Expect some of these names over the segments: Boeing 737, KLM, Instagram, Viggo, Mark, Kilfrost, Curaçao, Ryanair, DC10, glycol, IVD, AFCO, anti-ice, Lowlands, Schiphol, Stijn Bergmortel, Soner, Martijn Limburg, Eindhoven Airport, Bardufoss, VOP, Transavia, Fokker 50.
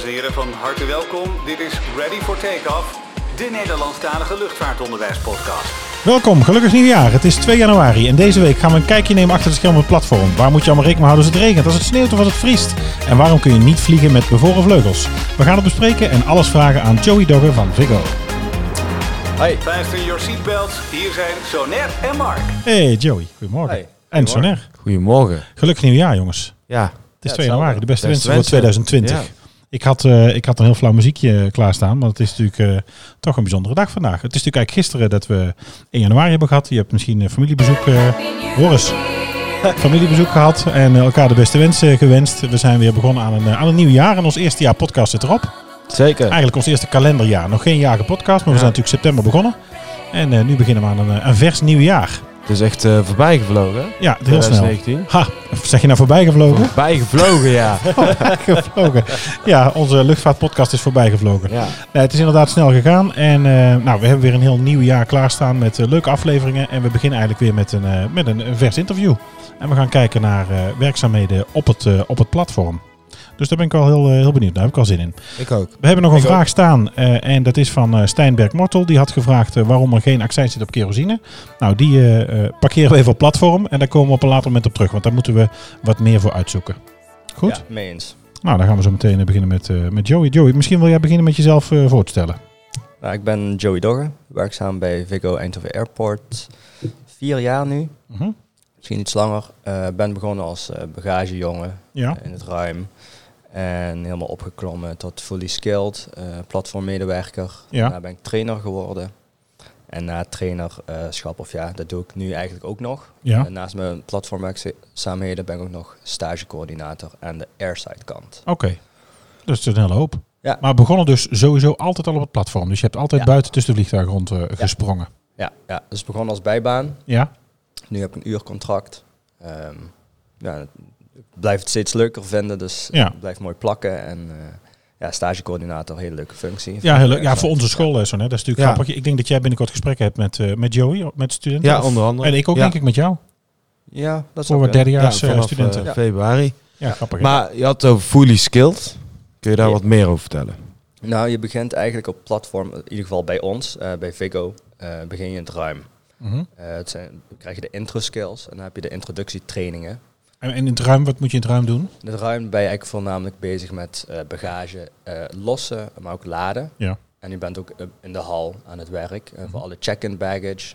Dames en heren, van harte welkom. Dit is Ready for Takeoff, de Nederlandstalige luchtvaartonderwijspodcast. Welkom, gelukkig nieuwjaar. Het is 2 januari en deze week gaan we een kijkje nemen achter de schermen op het platform. Waar moet je allemaal rekening mee houden als het regent, als het sneeuwt of als het vriest? En waarom kun je niet vliegen met bevroren vleugels? We gaan het bespreken en alles vragen aan Joey Dogger van Viggo. Hi. Fasten your seatbelts. Hier zijn Soner en Mark. Hey Joey, goedemorgen. Hi. En Soner. Goedemorgen. Gelukkig nieuwjaar, jongens. Ja. Het is 2 januari, de beste wensen voor 2020. Ja. Ik had een heel flauw muziekje klaarstaan, maar het is natuurlijk toch een bijzondere dag vandaag. Het is natuurlijk eigenlijk gisteren dat we 1 januari hebben gehad. Je hebt misschien familiebezoek, Boris, familiebezoek gehad en elkaar de beste wensen gewenst. We zijn weer begonnen aan een nieuw jaar en ons eerste jaar podcast zit erop. Zeker. Eigenlijk ons eerste kalenderjaar. Nog geen jaar podcast, maar we zijn natuurlijk september begonnen. En nu beginnen we aan een vers nieuw jaar. Het is echt voorbij gevlogen. Ja, heel snel. Ha, zeg je nou voorbij gevlogen? Voorbij gevlogen, ja. Ja, onze luchtvaartpodcast is voorbij gevlogen. Ja. Het is inderdaad snel gegaan. En we hebben weer een heel nieuw jaar klaarstaan met leuke afleveringen. En we beginnen eigenlijk weer met een vers interview. En we gaan kijken naar werkzaamheden op het platform. Dus daar ben ik wel heel benieuwd. Daar heb ik wel zin in. Ik ook. We hebben nog een vraag staan. En dat is van Stijn Bergmortel. Die had gevraagd waarom er geen accijns zit op kerosine. Nou, die parkeren we even op platform. En daar komen we op een later moment op terug. Want daar moeten we wat meer voor uitzoeken. Goed? Ja, mee eens. Nou, dan gaan we zo meteen beginnen met Joey. Joey, misschien wil jij beginnen met jezelf voor te stellen. Nou, ik ben Joey Dogger. Werkzaam bij Viggo Eindhoven Airport. 4 jaar nu. Uh-huh. Misschien iets langer. Ben begonnen als bagagejongen in het ruim. En helemaal opgeklommen tot fully skilled, platformmedewerker. Ja. Daarna ben ik trainer geworden. En na trainerschap, dat doe ik nu eigenlijk ook nog. Ja. Naast mijn platformwerkzaamheden ben ik ook nog stagecoördinator aan de airside kant. Oké. Dat is een hele hoop. Ja. Maar begonnen dus sowieso altijd al op het platform. Dus je hebt altijd buiten tussen de vliegtuigen rond gesprongen. Ja, dus begonnen als bijbaan. Ja. Nu heb ik een uurcontract. Blijft het steeds leuker vinden, dus blijft mooi plakken. En stagecoördinator, hele leuke functie. Ja, heel leuk. Ja, voor onze school zo. Dat is natuurlijk grappig. Ik denk dat jij binnenkort gesprekken hebt met Joey, met studenten. Ja, onder andere. En ik ook denk ik met jou. Ja, dat is voor ook derdejaars studenten. Februari. Ja, grappig. Maar je had het over fully skilled. Kun je daar wat meer over vertellen? Nou, je begint eigenlijk op platform, in ieder geval bij ons, bij Viggo, begin je in het ruim. Mm-hmm. Dan krijg je de intro skills en dan heb je de introductietrainingen. En in het ruim, wat moet je in het ruim doen? In het ruim ben je eigenlijk voornamelijk bezig met bagage lossen, maar ook laden. Ja. En je bent ook in de hal aan het werk. Voor alle check-in baggage.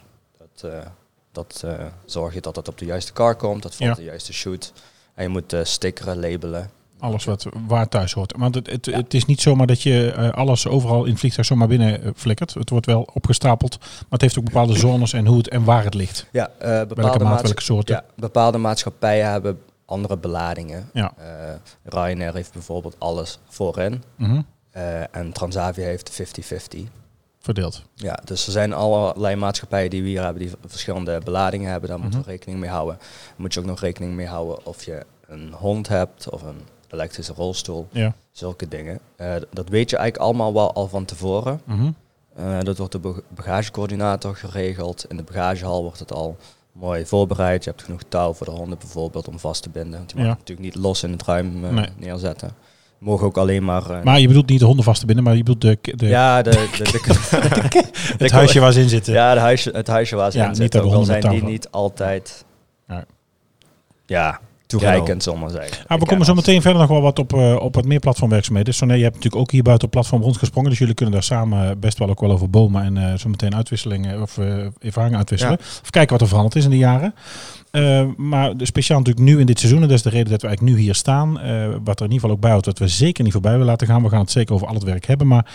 Dat zorg je dat op de juiste car komt, dat valt de juiste chute. En je moet stickeren, labelen. Alles wat waar thuis hoort. Want het is niet zomaar dat je alles overal in het vliegtuig zomaar binnen flikkert. Het wordt wel opgestapeld, maar het heeft ook bepaalde zones en hoe het en waar het ligt. Ja, welke soorten. Ja, bepaalde maatschappijen hebben andere beladingen. Ja. Ryanair heeft bijvoorbeeld alles voorin. Mm-hmm. En Transavia heeft 50-50. Verdeeld. Ja, dus er zijn allerlei maatschappijen die we hier hebben die verschillende beladingen hebben. Daar moeten we rekening mee houden. Daar moet je ook nog rekening mee houden of je een hond hebt of een elektrische rolstoel, zulke dingen. Dat weet je eigenlijk allemaal wel al van tevoren. Mm-hmm. Dat wordt de bagagecoördinator geregeld. In de bagagehal wordt het al mooi voorbereid. Je hebt genoeg touw voor de honden bijvoorbeeld om vast te binden. Want die mag natuurlijk niet los in het ruim neerzetten. Die mogen ook alleen maar... maar je bedoelt niet de honden vast te binden, maar je bedoelt de... Ja, het huisje waar ze in zitten. Ja, het huisje waar ze in zitten. Ook al zijn die niet altijd... Ja. Toereikend, zomaar zeggen. Ah, we komen zo meteen verder nog wel wat op wat meer platformwerkzaamheden. Dus je hebt natuurlijk ook hier buiten op platform rondgesprongen. Dus jullie kunnen daar samen best wel ook wel over bomen en zo meteen uitwisselingen of ervaringen uitwisselen. Ja. Of kijken wat er veranderd is in de jaren. Maar speciaal natuurlijk nu in dit seizoen. En dat is de reden dat we eigenlijk nu hier staan. Wat er in ieder geval ook bij houdt dat we zeker niet voorbij willen laten gaan. We gaan het zeker over al het werk hebben. Maar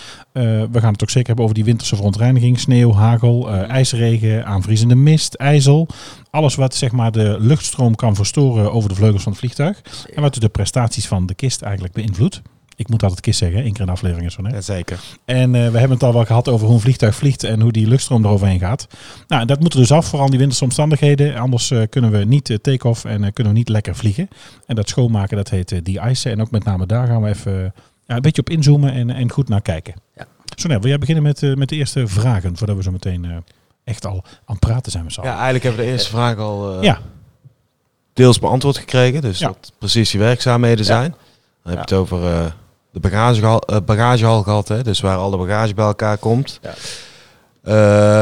we gaan het ook zeker hebben over die winterse verontreiniging. Sneeuw, hagel, ijsregen, aanvriezende mist, ijzel. Alles wat zeg maar de luchtstroom kan verstoren over de vleugels van het vliegtuig. En wat de prestaties van de kist eigenlijk beïnvloedt. Ik moet altijd kist zeggen, 1 keer in de aflevering is zo. Ja, zeker. En we hebben het al wel gehad over hoe een vliegtuig vliegt en hoe die luchtstroom eroverheen gaat. Nou, dat moet er dus af, vooral die winterse omstandigheden. Anders kunnen we niet take-off en kunnen we niet lekker vliegen. En dat schoonmaken, dat heet de-icen. En ook met name daar gaan we even een beetje op inzoomen en goed naar kijken. Ja. Soner, wil jij beginnen met de eerste vragen, voordat we zo meteen echt al aan het praten zijn met z'n allen? Ja, eigenlijk hebben we de eerste vraag al deels beantwoord gekregen. Dus wat precies die werkzaamheden zijn. Dan heb je het over de bagagehal gehad, hè? Dus waar alle bagage bij elkaar komt. Ja.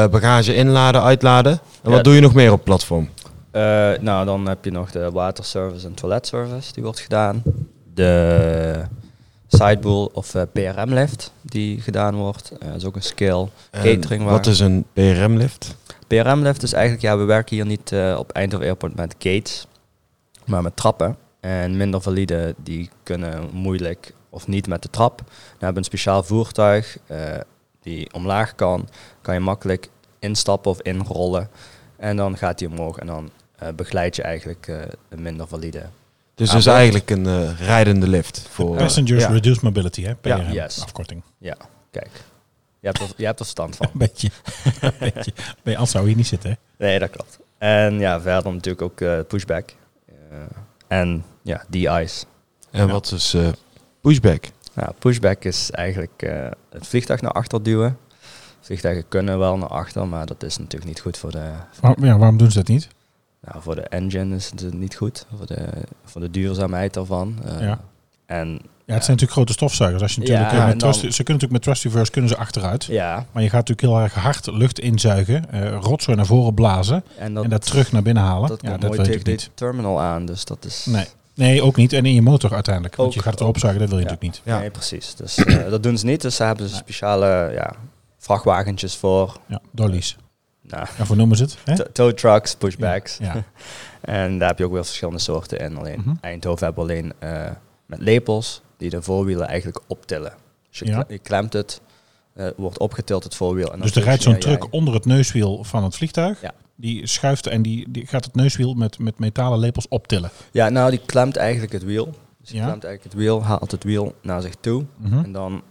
Bagage inladen, uitladen. En wat doe je nog meer op platform? Nou, dan heb je nog de waterservice en toiletservice, die wordt gedaan. De sideboel of PRM-lift die gedaan wordt. Dat is ook een skill. Catering. Wat is een PRM-lift? PRM-lift is eigenlijk, we werken hier niet op Eindhoven Airport met gates, maar met trappen. En minder valide, die kunnen moeilijk of niet met de trap. Dan hebben we een speciaal voertuig die omlaag kan. Kan je makkelijk instappen of inrollen. En dan gaat die omhoog en dan begeleid je eigenlijk een minder valide. Dus is eigenlijk een rijdende lift. Voor Passengers Reduced Mobility, hè? PRM, afkorting. Ja, kijk. Je hebt er stand van. Een beetje. Ben je, anders zou je hier niet zitten, hè? Nee, dat klopt. En verder natuurlijk ook pushback. En de-ice. En wat is pushback? Nou, pushback is eigenlijk het vliegtuig naar achter duwen. Vliegtuigen kunnen wel naar achter, maar dat is natuurlijk niet goed voor de... Waarom doen ze dat niet? Nou, voor de engine is het niet goed. Voor de duurzaamheid daarvan. Het zijn natuurlijk grote stofzuigers. Als je natuurlijk met thrust reverse kunnen ze achteruit. Ja. Maar je gaat natuurlijk heel erg hard lucht inzuigen. Rotzooi naar voren blazen. En dat terug naar binnen halen. Dat komt mooi tegen dit terminal aan. Dus dat is... Nee, ook niet. En in je motor uiteindelijk. Want je gaat het erop zuigen, dat wil je natuurlijk niet. Ja. Nee, precies. Dus dat doen ze niet. Dus daar hebben ze speciale vrachtwagentjes voor. Ja, dollies. Hoe noemen ze het? Tow trucks, pushbacks. Ja. En daar heb je ook wel verschillende soorten in. Alleen Eindhoven hebben alleen met lepels die de voorwielen eigenlijk optillen. Dus je klemt het, wordt opgetild het voorwiel. En dus er rijdt zo'n truck onder het neuswiel van het vliegtuig. Ja. Die schuift en die gaat het neuswiel met metalen lepels optillen. Ja, nou die klemt eigenlijk het wiel. Dus die klemt eigenlijk het wiel, haalt het wiel naar zich toe. Mm-hmm. En dan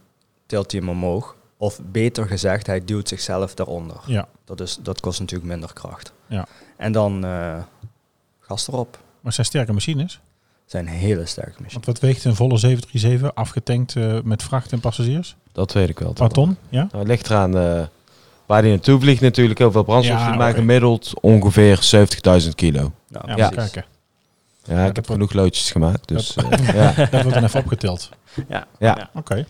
tilt hij hem omhoog. Of beter gezegd, hij duwt zichzelf daaronder. Ja. Dat kost natuurlijk minder kracht. Ja. En dan gas erop. Maar zijn sterke machines? Zijn hele sterke machines. Want wat weegt een volle 737 afgetankt met vracht en passagiers? Dat weet ik wel. Paar ton? Ja? Nou, het ligt eraan waar die naartoe vliegt natuurlijk. Heel veel brandstof maar gemiddeld ongeveer 70.000 kilo. Nou, ja, kijken. Ja, ik heb genoeg loodjes gemaakt. Dus, dat wordt dan even opgetild. Ja. Oké.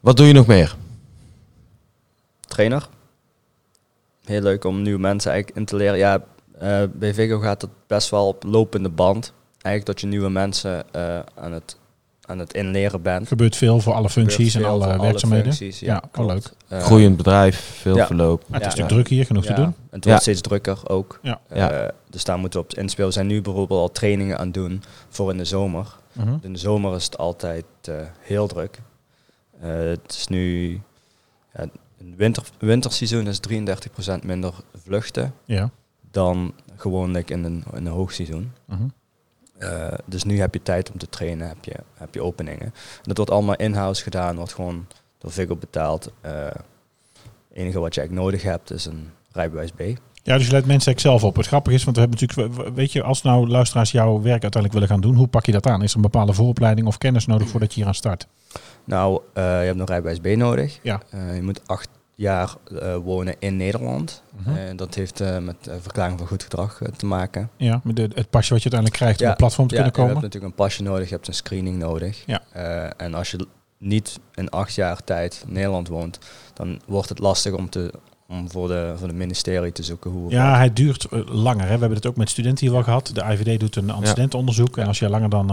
Wat doe je nog meer? Trainer. Heel leuk om nieuwe mensen eigenlijk in te leren. Ja, bij Viggo gaat het best wel op lopende band. Eigenlijk dat je nieuwe mensen aan het inleren bent. Gebeurt veel voor alle functies en alle werkzaamheden. Wel leuk. Groeiend bedrijf, veel verloop. Het is een stuk druk hier, genoeg te doen. En het wordt steeds drukker ook. Ja. Dus daar moeten we op inspelen. We zijn nu bijvoorbeeld al trainingen aan het doen voor in de zomer. Uh-huh. In de zomer is het altijd heel druk. Het is nu... In winterseizoen is 33% minder vluchten dan gewoonlijk in een hoogseizoen. Uh-huh. Dus nu heb je tijd om te trainen, heb je openingen. En dat wordt allemaal in-house gedaan, wordt gewoon door Viggo betaald. Het enige wat je eigenlijk nodig hebt is een rijbewijs B. Ja, dus je leidt mensen eigenlijk zelf op. Het grappige is, want we hebben natuurlijk, weet je, als nou luisteraars jouw werk uiteindelijk willen gaan doen, hoe pak je dat aan? Is er een bepaalde vooropleiding of kennis nodig voordat je hier aan start? Nou, je hebt een rijbewijs B nodig. Ja. Je moet 8 jaar wonen in Nederland. Uh-huh. Dat heeft met verklaring van goed gedrag te maken. Ja, met het pasje wat je uiteindelijk krijgt om op platform te kunnen komen. Je hebt natuurlijk een pasje nodig, je hebt een screening nodig. Ja. En als je niet in 8 jaar tijd in Nederland woont, dan wordt het lastig om voor de ministerie te zoeken hoe... Ja, hij duurt langer. Hè. We hebben het ook met studenten hier wel gehad. De IVD doet een antecedentonderzoek. En als je langer dan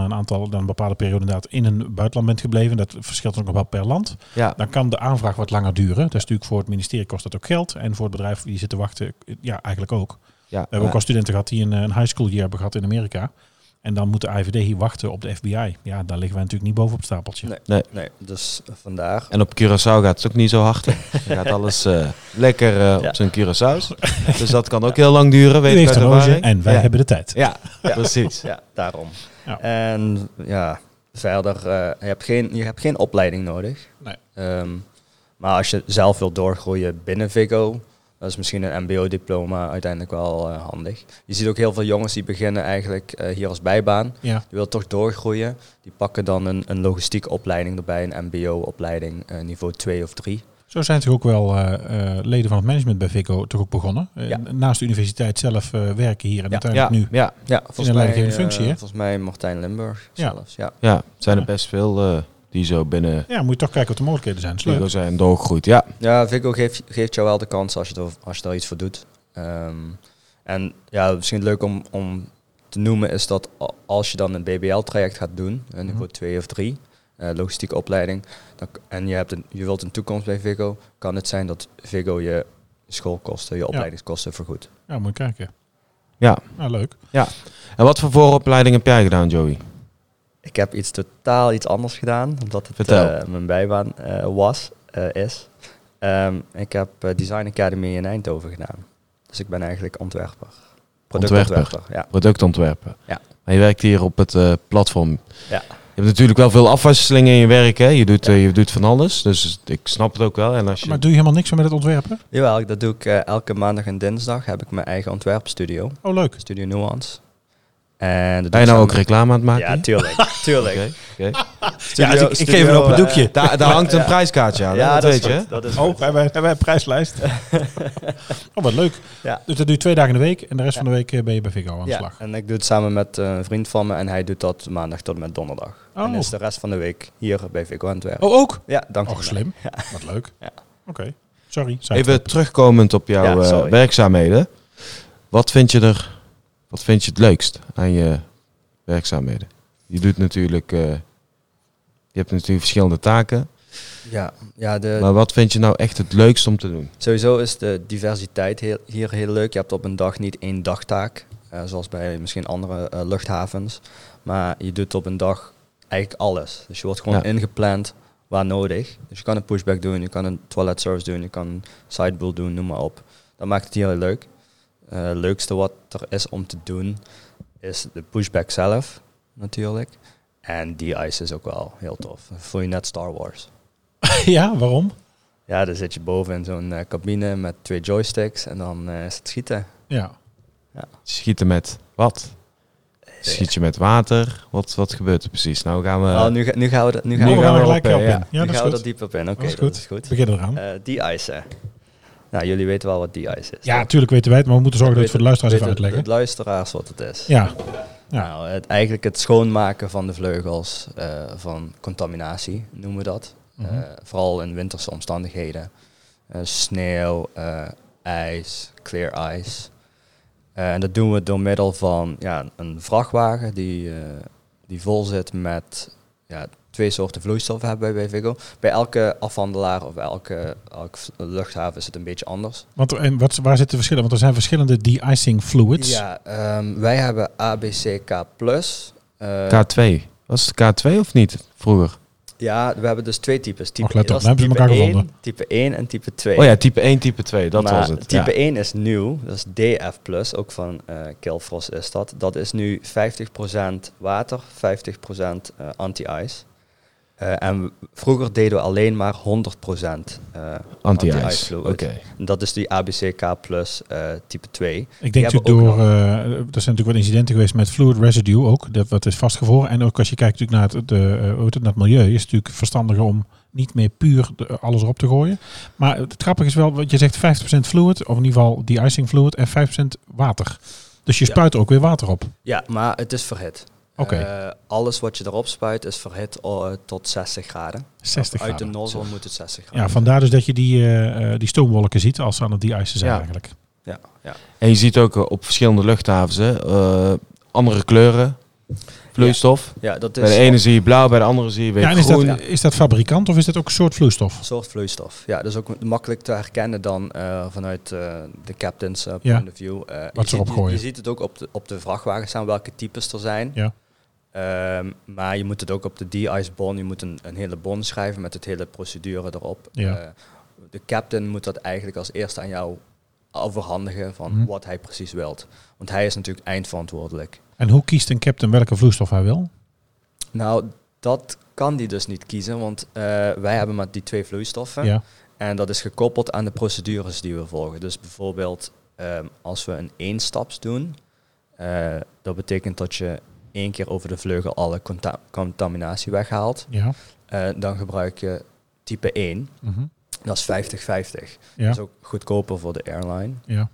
een bepaalde periode inderdaad in een buitenland bent gebleven, dat verschilt ook nog wel per land, dan kan de aanvraag wat langer duren. Dat is natuurlijk voor het ministerie kost dat ook geld. En voor het bedrijf die zit te wachten, eigenlijk ook. Ja, we hebben ook al studenten gehad die een high school year hebben gehad in Amerika. En dan moet de IVD hier wachten op de FBI. Ja, daar liggen wij natuurlijk niet boven op het stapeltje. Nee, dus vandaar. En op Curaçao gaat het ook niet zo hard. Dan gaat alles lekker op zijn Curaçao's. Dus dat kan ook heel lang duren. Weet je wel. En wij hebben de tijd. Ja, precies. Ja, daarom. Ja. En verder, je hebt geen opleiding nodig. Nee. Maar als je zelf wilt doorgroeien binnen Viggo, dat is misschien een mbo-diploma uiteindelijk wel handig. Je ziet ook heel veel jongens die beginnen eigenlijk hier als bijbaan. Ja. Die willen toch doorgroeien. Die pakken dan een logistieke opleiding erbij, een mbo-opleiding niveau 2 of 3. Zo zijn toch ook wel leden van het management bij Viggo toch ook begonnen. Naast de universiteit zelf werken hier en uiteindelijk nu in een leidinggevende functie. Volgens mij Martijn Limburg zelfs. Ja, zijn er best veel die zo binnen... Ja, moet je toch kijken wat de mogelijkheden zijn. Viggo zijn doorgegroeid, ja. Ja, Viggo geeft jou wel de kans als je daar iets voor doet. En ja, misschien leuk om te noemen is dat als je dan een BBL-traject gaat doen, niveau 2 of 3, logistieke opleiding, en je wilt een toekomst bij Viggo, kan het zijn dat Viggo je schoolkosten, je opleidingskosten vergoedt. Ja, moet je kijken. Ja. Nou, leuk. Ja. En wat voor vooropleiding heb jij gedaan, Joey? Ik heb totaal iets anders gedaan, omdat het mijn bijbaan is. Ik heb Design Academy in Eindhoven gedaan. Dus ik ben eigenlijk ontwerper. Productontwerper. Ja. Productontwerper. Ja. Maar je werkt hier op het platform. Ja. Je hebt natuurlijk wel veel afwisseling in je werk, hè? Je doet van alles, dus ik snap het ook wel. En als je... Maar doe je helemaal niks meer met het ontwerpen? Jawel, dat doe ik elke maandag en dinsdag heb ik mijn eigen ontwerpstudio. Oh, leuk. Studio Nuance. En ben je nou ook reclame aan het maken? Ja, tuurlijk. Okay. Studio, ja, ik geef hem op een doekje. Daar hangt een prijskaartje aan. Ja, dat weet je. Dat is goed. Wij hebben een prijslijst. Oh, wat leuk. Ja. Dus dat doe je 2 dagen in de week en de rest van de week ben je bij Viggo aan de slag. En ik doe het samen met een vriend van me en hij doet dat maandag tot en met donderdag. Oh. En is de rest van de week hier bij Viggo aan het werk. Oh, ook? Ja, dank je. Oh, slim. Ja. Wat leuk. Ja. Oké, sorry. Even terugkomend op jouw werkzaamheden. Wat vind je het leukst aan je werkzaamheden? Je hebt natuurlijk verschillende taken. Ja. Maar wat vind je nou echt het leukst om te doen? Sowieso is de diversiteit hier heel leuk. Je hebt op een dag niet één dagtaak, zoals bij misschien andere luchthavens. Maar je doet op een dag eigenlijk alles. Dus je wordt gewoon ingepland waar nodig. Dus je kan een pushback doen, je kan een toiletservice doen, je kan een sidebowl doen, noem maar op. Dat maakt het heel leuk. Het leukste wat er is om te doen is de pushback zelf natuurlijk. En die ice is ook wel heel tof. Dan voel je net Star Wars. Ja, waarom? Ja, dan zit je boven in zo'n cabine met 2 joysticks en dan is het schieten. Ja. Schieten met wat? Schiet je met water? Wat gebeurt er precies? Nou gaan we... Nu gaan we er gelijk op in. Ja, nu gaan we er diep op in. Oké, dat is goed. Begin eraan. Die ice. Nou, jullie weten wel wat de-ice is. Ja, natuurlijk weten wij het, maar we moeten zorgen dat we het voor de luisteraars even uitleggen. De luisteraars wat het is. Ja. Nou, eigenlijk het schoonmaken van de vleugels van contaminatie, noemen we dat. Vooral in winterse omstandigheden. Sneeuw, ijs, clear ice. En dat doen we door middel van een vrachtwagen die vol zit met... 2 soorten vloeistoffen hebben wij bij Viggo. Bij elke afhandelaar of elke luchthaven is het een beetje anders. Waar zitten de verschillen? Want er zijn verschillende de-icing fluids. Ja, wij hebben ABC-K Plus. K2. Was het K2 of niet vroeger? Ja, we hebben dus 2 types. Type 1 en type 2. Oh ja, type 1, type 2, dat was het. Type 1 is nieuw, dat is DF+, ook van Kilfrost is dat. Dat is nu 50% water, 50% anti-ice. En vroeger deden we alleen maar 100% anti-ice fluid. Okay. Dat is die ABC-K plus type 2. Ik denk er zijn natuurlijk wat incidenten geweest met fluid residue ook. Dat is vastgevroren. En ook als je kijkt natuurlijk naar het milieu, is het natuurlijk verstandiger om niet meer puur alles erop te gooien. Maar het grappige is wel, wat je zegt 50% fluid, of in ieder geval de-icing fluid, en 5% water. Dus je spuit er ook weer water op. Ja, maar het is verhit. Okay. Alles wat je erop spuit is verhit tot 60 graden. 60 graden. Uit de nozzle moet het 60 graden. Ja, vandaar dus dat je die stoomwolken ziet als ze aan het de-icen zijn eigenlijk. Ja. En je ziet ook op verschillende luchthavens andere kleuren, vloeistof. Ja, dat is bij de ene zie je blauw, bij de andere zie je weer groen. Is dat fabrikant of is dat ook een soort vloeistof? Een soort vloeistof, ja. Dat is ook makkelijk te herkennen dan vanuit de captain's point of view. Wat ze erop gooien. Je ziet het ook op de vrachtwagen staan, welke types er zijn. Ja. Maar je moet het ook op de de-ice bon, je moet een hele bon schrijven met het hele procedure erop. Ja. De captain moet dat eigenlijk als eerste aan jou overhandigen van wat hij precies wilt. Want hij is natuurlijk eindverantwoordelijk. En hoe kiest een captain welke vloeistof hij wil? Nou, dat kan die dus niet kiezen, want wij hebben maar die 2 vloeistoffen. Ja. En dat is gekoppeld aan de procedures die we volgen. Dus bijvoorbeeld als we een 1-staps doen, dat betekent dat je 1 keer over de vleugel alle contaminatie weghaalt, dan gebruik je type 1. Dat is 50-50. Ja. Dat is ook goedkoper voor de airline. Ja.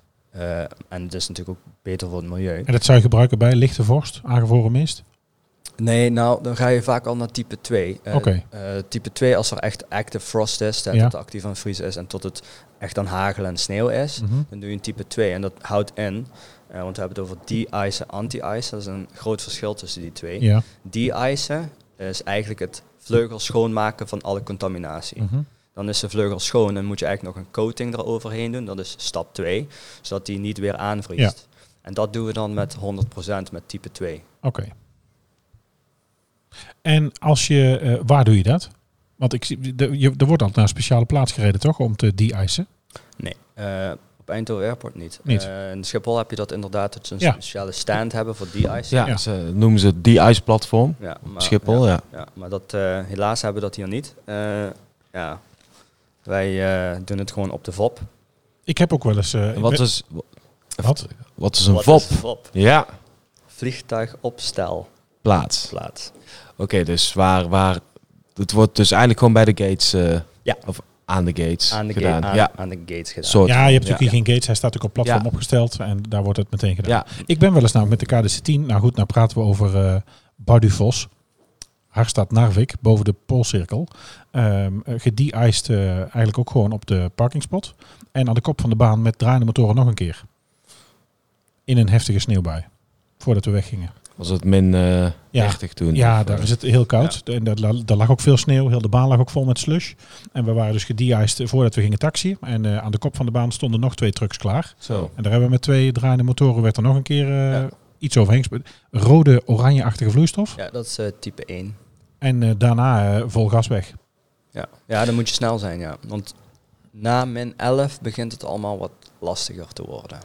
En het is natuurlijk ook beter voor het milieu. En dat zou je gebruiken bij lichte vorst, aangevroren mist? Nee, nou, dan ga je vaak al naar type 2. Okay. Type 2, als er echt active frost is, dat het actief aan het vriezen is en tot het echt aan hagel en sneeuw is, dan doe je een type 2. En dat houdt in, want we hebben het over de-icen, anti-icen. Dat is een groot verschil tussen die twee. Ja. De-icen is eigenlijk het vleugel schoonmaken van alle contaminatie. Dan is de vleugel schoon en moet je eigenlijk nog een coating eroverheen doen. Dat is stap 2, zodat die niet weer aanvriest. Ja. En dat doen we dan met 100% met type 2. Oké. Okay. En als je, waar doe je dat? Want ik zie, er wordt altijd naar een speciale plaats gereden, toch? Om te de-icen? Nee, op Eindhoven Airport niet. In Schiphol heb je dat inderdaad, dat ze een speciale stand hebben voor de-icen. Ja, ze noemen ze de-ice platform. Ja, maar, Schiphol, ja. Maar dat, helaas hebben we dat hier niet. Ja, wij doen het gewoon op de VOP. Ik heb ook wel eens... Wat is een VOP? Is VOP? Ja. Vliegtuigopstel. Plaats. Oké, dus waar... Het wordt dus eigenlijk gewoon bij de gates... Of aan de gates gedaan. Aan de gates gedaan. Soort. Ja, je hebt natuurlijk hier geen gates. Hij staat ook op platform opgesteld. En daar wordt het meteen gedaan. Ja. Ik ben wel eens namelijk met de KDC-10. Nou goed, nou praten we over Bardufoss. Harstad Narvik, boven de Poolcirkel. Gede-iced eigenlijk ook gewoon op de parkingspot. En aan de kop van de baan met draaiende motoren nog een keer. In een heftige sneeuwbui. Voordat we weggingen. Was het min 30 toen? Ja, daar is het heel koud. Ja. En daar lag ook veel sneeuw. Heel de baan lag ook vol met slush. En we waren dus gede-iced voordat we gingen taxiën. En aan de kop van de baan stonden nog 2 trucks klaar. Zo. En daar hebben we met 2 draaiende motoren werd er nog een keer iets overheen gespeeld. Rode, oranje-achtige vloeistof. Ja, dat is type 1. En daarna vol gas weg. Ja. Ja, dan moet je snel zijn, ja. Want na min 11 begint het allemaal wat lastiger te worden.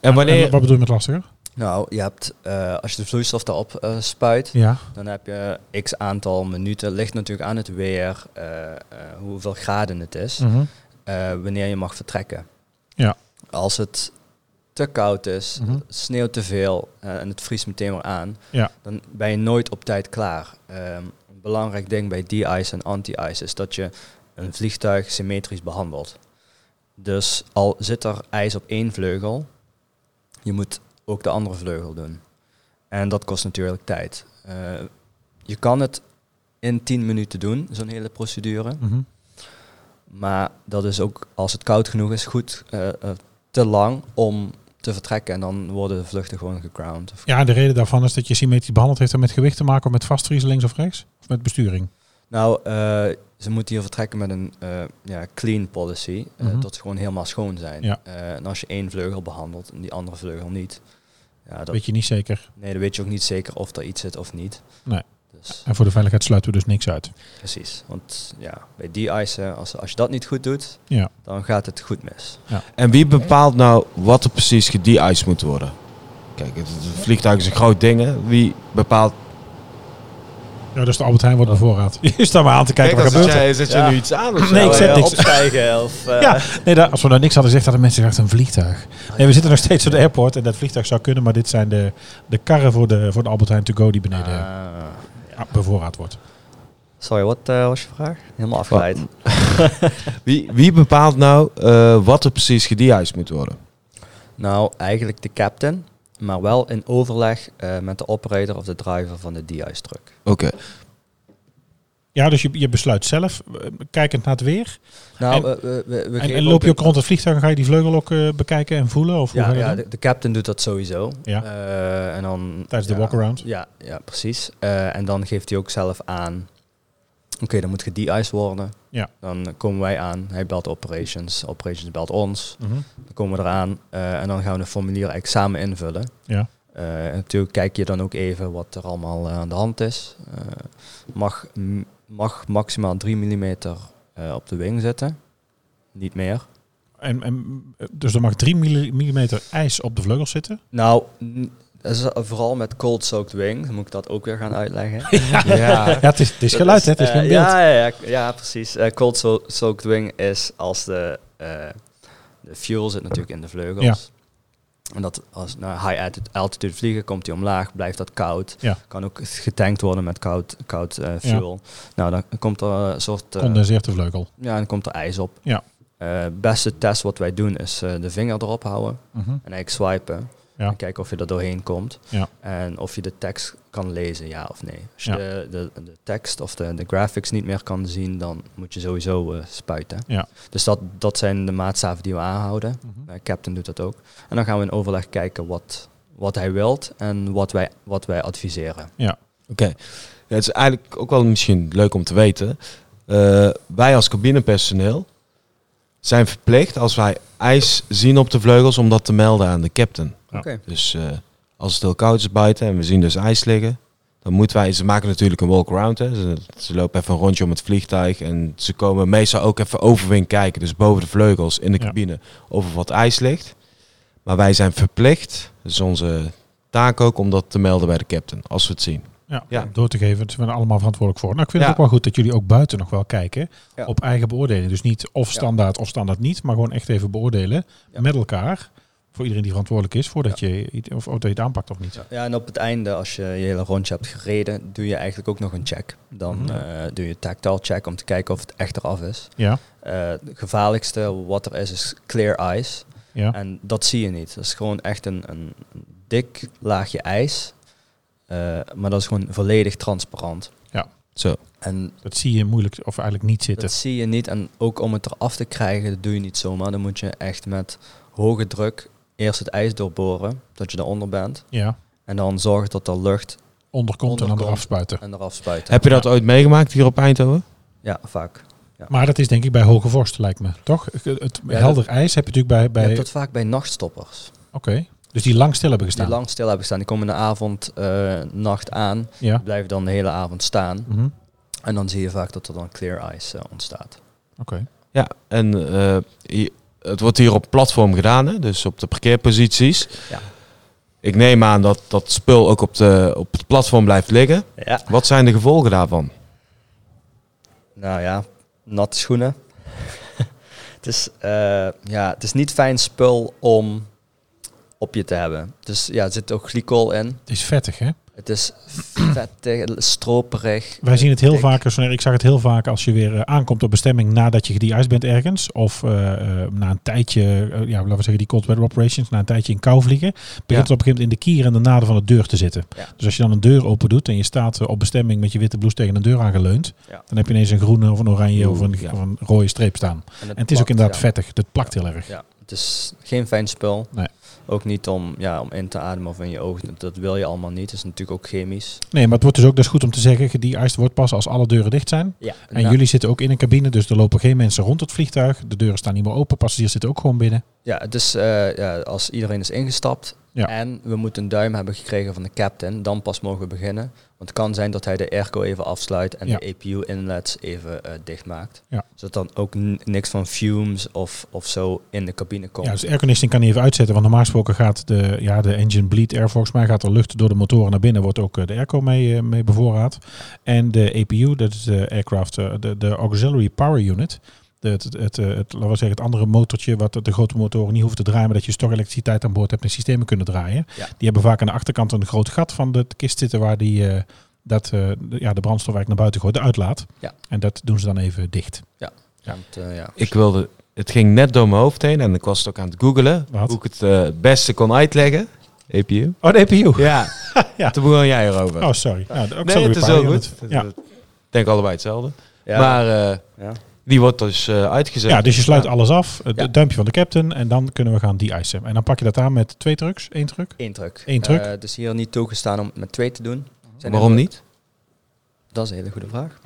En wanneer... En wat bedoel je met lastiger? Nou, je hebt, als je de vloeistof daarop spuit, dan heb je x aantal minuten. Ligt natuurlijk aan het weer, hoeveel graden het is, wanneer je mag vertrekken. Ja. Als het te koud is, sneeuwt te veel en het vriest meteen weer aan, dan ben je nooit op tijd klaar. Een belangrijk ding bij de-ice en anti-ice is dat je een vliegtuig symmetrisch behandelt. Dus al zit er ijs op 1 vleugel, je moet ook de andere vleugel doen. En dat kost natuurlijk tijd. Je kan het in 10 minuten doen, zo'n hele procedure. Maar dat is ook, als het koud genoeg is, goed te lang om te vertrekken. En dan worden de vluchten gewoon gecrowned. Ja, de reden daarvan is dat je symmetrisch behandeld heeft. Dat met gewicht te maken of met vastvriezen links of rechts? Of met besturing? Nou, ze moeten hier vertrekken met een clean policy. Dat ze gewoon helemaal schoon zijn. Ja. En als je 1 vleugel behandelt en die andere vleugel niet. Ja, dat weet je niet zeker. Nee, dan weet je ook niet zeker of er iets zit of niet. Nee. Dus. En voor de veiligheid sluiten we dus niks uit. Precies. Want bij de-icen, als je dat niet goed doet, dan gaat het goed mis. Ja. En wie bepaalt nou wat er precies gede-iced moet worden? Kijk, het vliegtuig is een groot ding. Hè? Wie bepaalt... Ja, dus de Albert Heijn wordt bevoorraad. Je staat maar aan te kijken. Kijk, wat gebeurt er. Zet je nu iets aan of zo? Nee, ik zet niks. Opstijgen of... als we nou niks hadden gezegd, hadden mensen gedacht een vliegtuig. Nee, we zitten nog steeds op de airport en dat vliegtuig zou kunnen. Maar dit zijn de karren voor de Albert Heijn to go die beneden bevoorraad wordt. Sorry, wat was je vraag? Helemaal afgeleid. Wie bepaalt nou wat er precies gede-iced moet worden? Nou, eigenlijk de captain. Maar wel in overleg met de operator of de driver van de de-iced truck. Oké. Ja, dus je besluit zelf, kijkend naar het weer. Nou, en loop je ook rond het vliegtuig en ga je die vleugel ook bekijken en voelen? Of hoe de captain doet dat sowieso. Ja. En dan, tijdens de walkaround? Ja, precies. En dan geeft hij ook zelf aan, oké, dan moet gede-iced worden. Ja. Dan komen wij aan, hij belt operations, operations belt ons. Dan komen we eraan en dan gaan we de formulier eigenlijk samen invullen. Ja. Natuurlijk kijk je dan ook even wat er allemaal aan de hand is. Mag maximaal 3 mm op de wing zitten, niet meer. Dus er mag 3 mm ijs op de vleugels zitten? Nou... vooral met cold soaked wing, moet ik dat ook weer gaan uitleggen. Het is geluid, het is geen beeld. Precies. Cold soaked wing is als de fuel zit natuurlijk in de vleugels. Ja. En dat als high altitude vliegen, komt die omlaag, blijft dat koud. Ja. Kan ook getankt worden met koud fuel. Ja. Nou, dan komt er een soort... condenseerde vleugel. Ja, dan komt er ijs op. Ja. Beste test wat wij doen is de vinger erop houden en eigenlijk swipen. Ja. En kijken of je er doorheen komt. Ja. En of je de tekst kan lezen, ja of nee. Als je de tekst of de graphics niet meer kan zien, dan moet je sowieso spuiten. Ja. Dus dat zijn de maatstaven die we aanhouden. Mm-hmm. Captain doet dat ook. En dan gaan we in overleg kijken wat hij wilt en wat wij adviseren. Ja, oké. Ja, het is eigenlijk ook wel misschien leuk om te weten. Wij als cabinepersoneel zijn verplicht, als wij ijs zien op de vleugels, om dat te melden aan de captain. Ja. Okay. Dus als het heel koud is buiten en we zien dus ijs liggen, dan moeten wij... Ze maken natuurlijk een walk-around. Hè. Ze lopen even een rondje om het vliegtuig en ze komen meestal ook even overwing kijken. Dus boven de vleugels in de cabine over wat ijs ligt. Maar wij zijn verplicht, dus onze taak ook, om dat te melden bij de captain, als we het zien. Ja, ja. Door te geven, daar zijn we allemaal verantwoordelijk voor. Nou, ik vind het ook wel goed dat jullie ook buiten nog wel kijken op eigen beoordeling. Dus niet of standaard of standaard niet, maar gewoon echt even beoordelen met elkaar. Voor iedereen die verantwoordelijk is, voordat je het aanpakt of niet. Ja, en op het einde, als je je hele rondje hebt gereden, doe je eigenlijk ook nog een check. Dan doe je tactile check om te kijken of het echt eraf is. Ja. Het gevaarlijkste wat er is clear ice. Ja. En dat zie je niet. Dat is gewoon echt een dik laagje ijs. Maar dat is gewoon volledig transparant. Ja, zo. En dat zie je moeilijk of eigenlijk niet zitten. Dat zie je niet. En ook om het eraf te krijgen, dat doe je niet zomaar. Dan moet je echt met hoge druk eerst het ijs doorboren, dat je eronder bent. Ja. En dan zorgen dat er lucht onderkomt en dan eraf spuiten. Heb je dat ooit meegemaakt hier op Eindhoven? Ja, vaak. Ja. Maar dat is denk ik bij hoge vorst, lijkt me, toch? Het helder ijs heb je natuurlijk bij... Je hebt dat vaak bij nachtstoppers. Oké. Dus die lang stil hebben gestaan? Die lang stil hebben gestaan. Die komen in de avond, nacht aan. Ja. Die blijven dan de hele avond staan. Mm-hmm. En dan zie je vaak dat er dan clear ice ontstaat. Oké. Ja, en het wordt hier op platform gedaan, hè? Dus op de parkeerposities. Ja. Ik neem aan dat spul ook op het platform blijft liggen. Ja. Wat zijn de gevolgen daarvan? Nou ja, natte schoenen. Het is niet fijn spul om op je te hebben. Dus ja, er zit ook glycol in. Het is vettig, hè? Het is vettig, stroperig. Wij zien het heel vaak, Soner, ik zag het heel vaak als je weer aankomt op bestemming nadat je gedeiced bent ergens. Of na een tijdje, laten we zeggen die cold weather operations, na een tijdje in kou vliegen, begint het op een gegeven moment in de kier en de naden van de deur te zitten. Ja. Dus als je dan een deur open doet en je staat op bestemming met je witte blouse tegen een deur aangeleund, dan heb je ineens een groene of een oranje of een rode streep staan. En het is ook inderdaad vettig, het plakt heel erg. Ja. Het is geen fijn spul. Nee. Ook niet om in te ademen of in je ogen. Dat wil je allemaal niet. Het is natuurlijk ook chemisch. Nee, maar het wordt dus ook, dat is goed om te zeggen, gedeiced wordt pas als alle deuren dicht zijn. Ja, en jullie zitten ook in een cabine, dus er lopen geen mensen rond het vliegtuig. De deuren staan niet meer open, passagiers zitten ook gewoon binnen. Ja, het is als iedereen is ingestapt en we moeten een duim hebben gekregen van de captain, dan pas mogen we beginnen. Want het kan zijn dat hij de airco even afsluit en de APU-inlets even dichtmaakt. Ja. Zodat dan ook niks van fumes of zo in de cabine komt. Ja, dus de airconditioning kan hij even uitzetten, want normaal gesproken gaat de engine bleed air, volgens mij gaat er lucht door de motoren naar binnen, wordt ook de airco mee bevoorraad. En de APU, dat is de aircraft, de auxiliary power unit. Laten we zeggen, het andere motortje wat de grote motoren niet hoeven te draaien, maar dat je toch elektriciteit aan boord hebt en systemen kunnen draaien. Ja. Die hebben vaak aan de achterkant een groot gat van de kist zitten waar de brandstof eigenlijk naar buiten gooit, de uitlaat. Ja. En dat doen ze dan even dicht. Ja. Ja. Het ging net door mijn hoofd heen en ik was het ook aan het googelen hoe ik het beste kon uitleggen. APU. Oh, de APU. Ja. Ja. Toen begon jij erover. Oh, sorry. Ja, het is heel goed. Ja. Ik denk allebei hetzelfde. Ja. Maar... Die wordt dus uitgezet. Ja, dus je sluit alles af. Het duimpje van de captain. En dan kunnen we gaan de-icen. En dan pak je dat aan met 2 trucks? 1 truck? 1 truck. Dus hier niet toegestaan om met 2 te doen. Waarom niet? Dat is een hele goede vraag.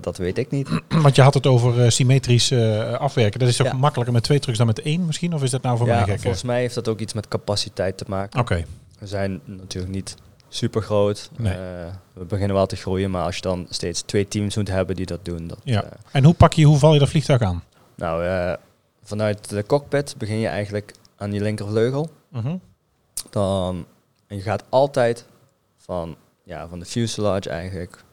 Dat weet ik niet. Want je had het over symmetrisch afwerken. Dat is toch makkelijker met 2 trucks dan met 1 misschien? Of is dat nou voor mij gek? Volgens mij heeft dat ook iets met capaciteit te maken. Oké. We zijn natuurlijk niet super groot. Nee. We beginnen wel te groeien, maar als je dan steeds 2 teams moet hebben die dat doen. En hoe val je dat vliegtuig aan? Nou, vanuit de cockpit begin je eigenlijk aan die linkervleugel. Uh-huh. Dan, en je gaat altijd van de fuselage eigenlijk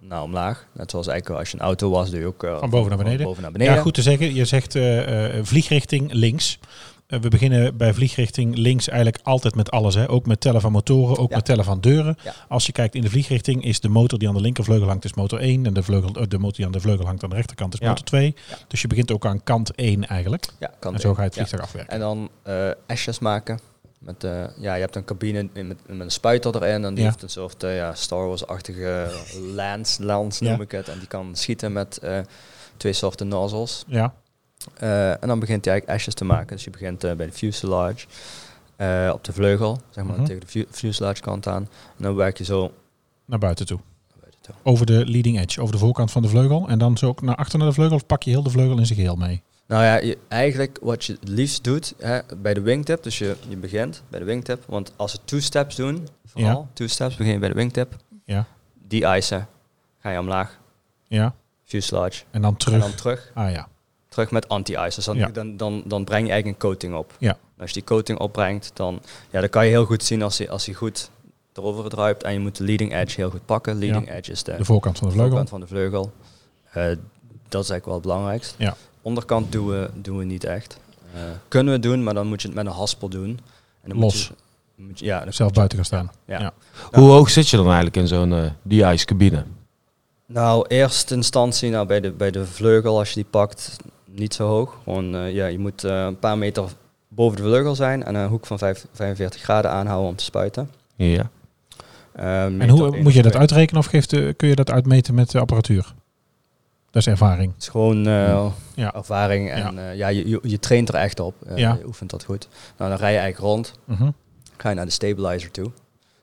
naar omlaag. Net zoals eigenlijk als je een auto was, doe je ook van boven naar beneden. Ja, goed te zeggen. Je zegt vliegrichting links. We beginnen bij vliegrichting links eigenlijk altijd met alles. Hè? Ook met tellen van motoren, ook met tellen van deuren. Ja. Als je kijkt in de vliegrichting is de motor die aan de linkervleugel hangt is motor 1. En de motor die aan de vleugel hangt aan de rechterkant is motor 2. Ja. Dus je begint ook aan kant 1 eigenlijk. Ja, kant en zo ga je het vliegtuig afwerken. En dan asjes maken. Je hebt een cabine met een spuit erin en die heeft een soort Star Wars-achtige lens noem ik het. En die kan schieten met twee soorten nozzles. Ja. En dan begint hij eigenlijk ashes te maken. Dus je begint bij de fuselage, op de vleugel, zeg maar tegen de fuselage kant aan. En dan werk je zo naar buiten toe. Over de leading edge, over de voorkant van de vleugel. En dan zo ook naar achter naar de vleugel, of pak je heel de vleugel in zijn geheel mee? Nou ja, eigenlijk wat je het liefst doet bij de wingtip. Dus je begint bij de wingtip. Want als ze two-steps doen, vooral two-steps, begin je bij de wingtip. Ja. Die eisen. Ga je omlaag. Ja. Fuselage. En dan terug. Ah ja. Terug met anti-ice. Dus dan breng je eigenlijk een coating op. Ja. Als je die coating opbrengt, dan kan je heel goed zien als hij goed erover druipt. En je moet de leading edge heel goed pakken. Leading edge is de voorkant van de vleugel. Dat is eigenlijk wel het belangrijkste. Ja. Onderkant doen we niet echt. Kunnen we doen, maar dan moet je het met een haspel doen. En dan los. Dan zelf buiten gaan staan. Ja. Ja. Nou, hoe hoog zit je dan eigenlijk in zo'n de-ice cabine? Nou, eerste instantie bij de vleugel, als je die pakt, niet zo hoog. Gewoon, je moet een paar meter boven de vleugel zijn en een hoek van 45 graden aanhouden om te spuiten. Ja. En hoe moet je dat uitrekenen of kun je dat uitmeten met de apparatuur? Dat is ervaring. Het is gewoon ervaring en je traint er echt op. Je oefent dat goed. Nou, dan rij je eigenlijk rond. Uh-huh. Ga je naar de stabilizer toe.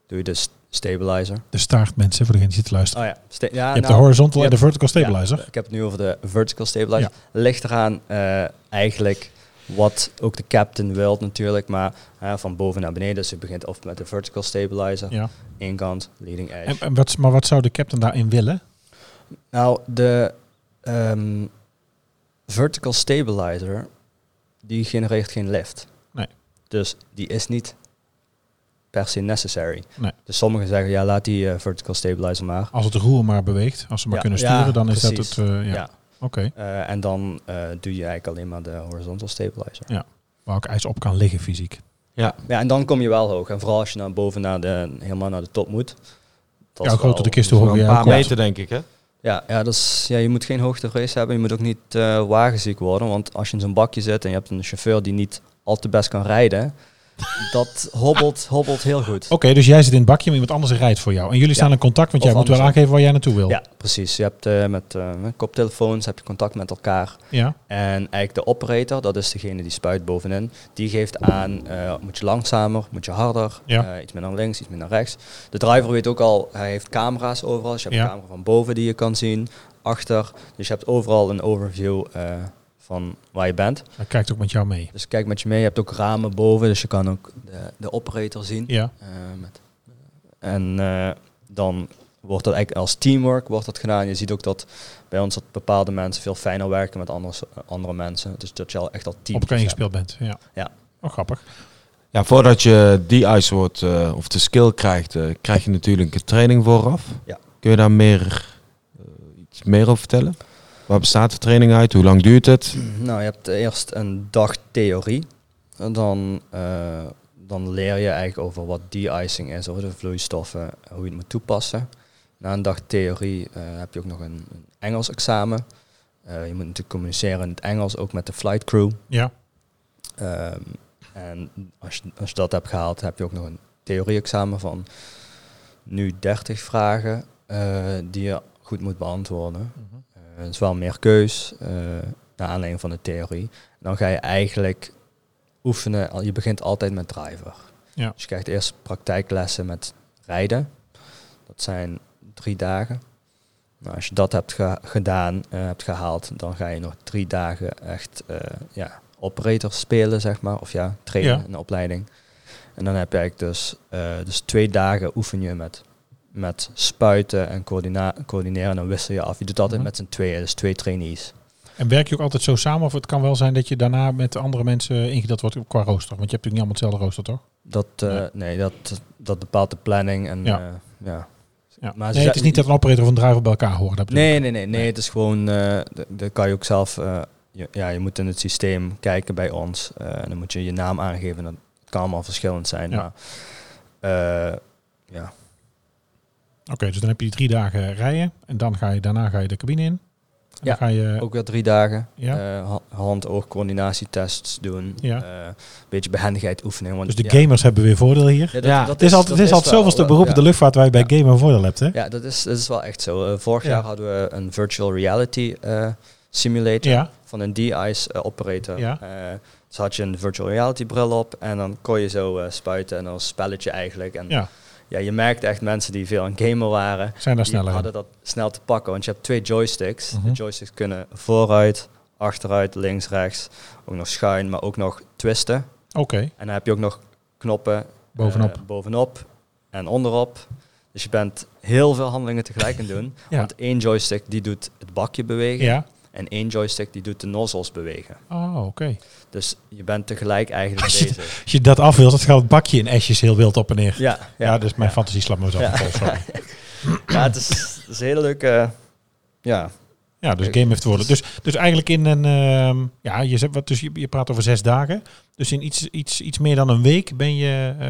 Doe je dus stabilizer. De staart, mensen, voor degene die zit te luisteren. Oh, ja. Je hebt de horizontal en de vertical stabilizer. Ik heb het nu over de vertical stabilizer. Ja. Ligt eraan eigenlijk wat ook de captain wilt natuurlijk, maar van boven naar beneden. Dus je begint of met de vertical stabilizer, één kant, leading edge. Maar wat zou de captain daarin willen? Nou, de vertical stabilizer, die genereert geen lift. Nee. Dus die is niet per se necessary. Nee. Dus sommigen zeggen, laat die vertical stabilizer maar. Als het roer maar beweegt, als ze maar kunnen sturen, dan is precies. Dat het... Oké. En dan doe je eigenlijk alleen maar de horizontal stabilizer. Ja, waar ook ijs op kan liggen fysiek. Ja, en dan kom je wel hoog. En vooral als je naar boven helemaal naar de top moet. Dat hoe groter de kist, hoe hoger je een paar meter, denk ik, hè? Ja, dus, je moet geen hoogtevrees hebben. Je moet ook niet wagenziek worden. Want als je in zo'n bakje zit en je hebt een chauffeur die niet al te best kan rijden... Dat hobbelt heel goed. Oké, dus jij zit in het bakje, maar iemand anders rijdt voor jou. En jullie staan in contact, want jij moet wel aangeven waar jij naartoe wil. Ja, precies. Je hebt met koptelefoons heb je contact met elkaar. Ja. En eigenlijk de operator, dat is degene die spuit bovenin, die geeft aan, moet je langzamer, moet je harder, iets meer naar links, iets meer naar rechts. De driver weet ook al, hij heeft camera's overal. Dus je hebt een camera van boven die je kan zien, achter. Dus je hebt overal een overview... van waar je bent. Hij kijkt ook met jou mee. Dus kijk met je mee. Je hebt ook ramen boven, dus je kan ook de operator zien. Ja. Dan wordt dat eigenlijk als teamwork wordt dat gedaan. Je ziet ook dat bij ons dat bepaalde mensen veel fijner werken met andere mensen. Dus dat je al echt al team op elkaar ingespeeld bent. Ja. Ja. Oh, grappig. Ja, voordat je de-ice wordt of de skill krijgt, krijg je natuurlijk een training vooraf. Ja. Kun je daar iets meer over vertellen? Waar bestaat de training uit? Hoe lang duurt het? Nou, je hebt eerst een dag theorie. En dan leer je eigenlijk over wat de-icing is, over de vloeistoffen, hoe je het moet toepassen. Na een dag theorie heb je ook nog een Engels examen. Je moet natuurlijk communiceren in het Engels, ook met de flight crew. Ja. En als je dat hebt gehaald, heb je ook nog een theorie-examen van nu 30 vragen die je goed moet beantwoorden. Mm-hmm. Het is wel meer keus, naar aanleiding van de theorie. Dan ga je eigenlijk oefenen. Je begint altijd met driver. Ja. Dus je krijgt eerst praktijklessen met rijden. Dat zijn 3 dagen. Nou, als je dat hebt gehaald, dan ga je nog 3 dagen echt operator spelen, zeg maar. Of trainen in de opleiding. En dan heb je eigenlijk dus 2 dagen oefen je met spuiten en coördineren en dan wissel je af. Je doet altijd met z'n tweeën, dus 2 trainees. En werk je ook altijd zo samen? Of het kan wel zijn dat je daarna met andere mensen ingedeeld wordt qua rooster? Want je hebt natuurlijk niet allemaal hetzelfde rooster, toch? Dat bepaalt de planning. En, ja. Maar het is niet dat een operator of een driver bij elkaar horen. Nee, het is gewoon... dat kan je ook zelf... je moet in het systeem kijken bij ons. En dan moet je je naam aangeven. Dat kan allemaal verschillend zijn. Ja. Maar... Oké, dus dan heb je die 3 dagen rijden en dan ga je daarna de cabine in. Ja, ga je ook weer 3 dagen. Ja. Hand-oog-coördinatietests doen. Ja. Beetje behendigheid oefenen. Want, dus de gamers hebben weer voordeel hier. Ja, dat is altijd zoveelste beroep op de luchtvaart waar je bij gamer voordeel hebt. Hè? Ja, dat is wel echt zo. Vorig jaar hadden we een virtual reality simulator van een de-ice operator. Ja. Dus had je een virtual reality bril op en dan kon je zo spuiten en als spelletje eigenlijk. En ja, je merkt echt mensen die veel aan gamen waren, hadden dat snel te pakken. Want je hebt 2 joysticks. Mm-hmm. De joysticks kunnen vooruit, achteruit, links, rechts. Ook nog schuin, maar ook nog twisten. Oké. En dan heb je ook nog knoppen bovenop en onderop. Dus je bent heel veel handelingen tegelijk aan doen. Ja. Want 1 joystick die doet het bakje bewegen. Ja. En 1 joystick die doet de nozzles bewegen. Oh, oké. Dus je bent tegelijk eigenlijk bezig. Als je dat af wilt, dan gaat het bakje in esjes heel wild op en neer. Ja, dus mijn fantasie slaat me zo vol. Ja, het is een hele leuke... Ja, dus game heeft worden. Dus eigenlijk in een... je praat over 6 dagen. Dus in iets meer dan een week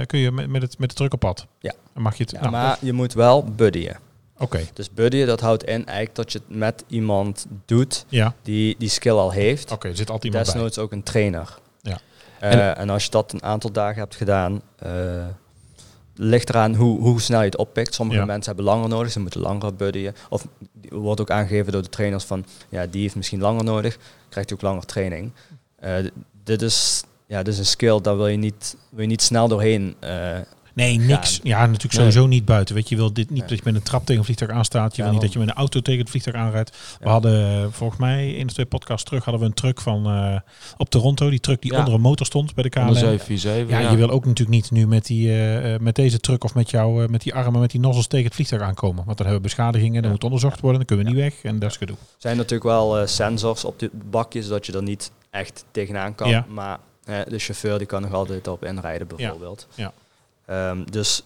kun je met het truck op pad. Ja. Dan mag je het, maar je moet wel buddyen. Okay. Dus buddyen, dat houdt in eigenlijk dat je het met iemand doet die die skill al heeft. Oké, er zit altijd iemand bij. Desnoods ook een trainer. Ja. En als je dat een aantal dagen hebt gedaan, ligt eraan hoe snel je het oppikt. Sommige mensen hebben langer nodig, ze moeten langer buddyen. Of wordt ook aangegeven door de trainers van, ja, die heeft misschien langer nodig, krijgt ook langer training. Dit is een skill, daar wil je niet snel doorheen. Nee, niks. Ja, natuurlijk sowieso niet buiten. Weet je, je wil dit niet dat je met een trap tegen een vliegtuig aanstaat. Je wil niet dat je met een auto tegen het vliegtuig aanrijdt. We hadden volgens mij 1 of 2 podcasts terug hadden we een truck van op Toronto. Die truck die onder een motor stond bij de KLM. Onder 747. Ja, je wil ook natuurlijk niet nu met met deze truck of met jou, met die armen, met die nozzels tegen het vliegtuig aankomen. Want dan hebben we beschadigingen, dan moet onderzocht worden, dan kunnen we niet weg en dat is gedoe. Er zijn natuurlijk wel sensors op dit bakje, zodat je er niet echt tegenaan kan. Ja. Maar de chauffeur die kan nog altijd op inrijden bijvoorbeeld. Ja.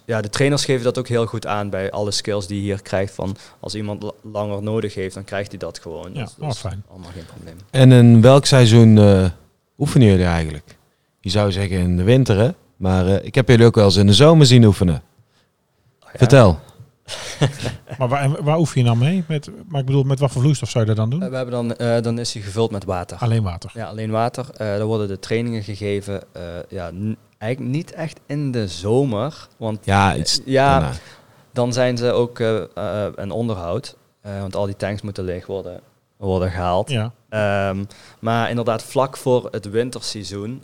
De trainers geven dat ook heel goed aan bij alle skills die je hier krijgt. Van als iemand langer nodig heeft, dan krijgt hij dat gewoon. Ja, dat is fijn. Allemaal geen probleem. En in welk seizoen oefenen jullie eigenlijk? Je zou zeggen in de winter, hè? Maar ik heb jullie ook wel eens in de zomer zien oefenen. Oh, ja. Vertel. Maar waar oefen je dan mee? Met wat voor vloeistof zou je dat dan doen? We hebben dan is hij gevuld met water. Alleen water? Ja, alleen water. Dan worden de trainingen gegeven... Eigenlijk niet echt in de zomer, want dan zijn ze ook een onderhoud, want al die tanks moeten leeg worden gehaald. Ja. Maar inderdaad vlak voor het winterseizoen,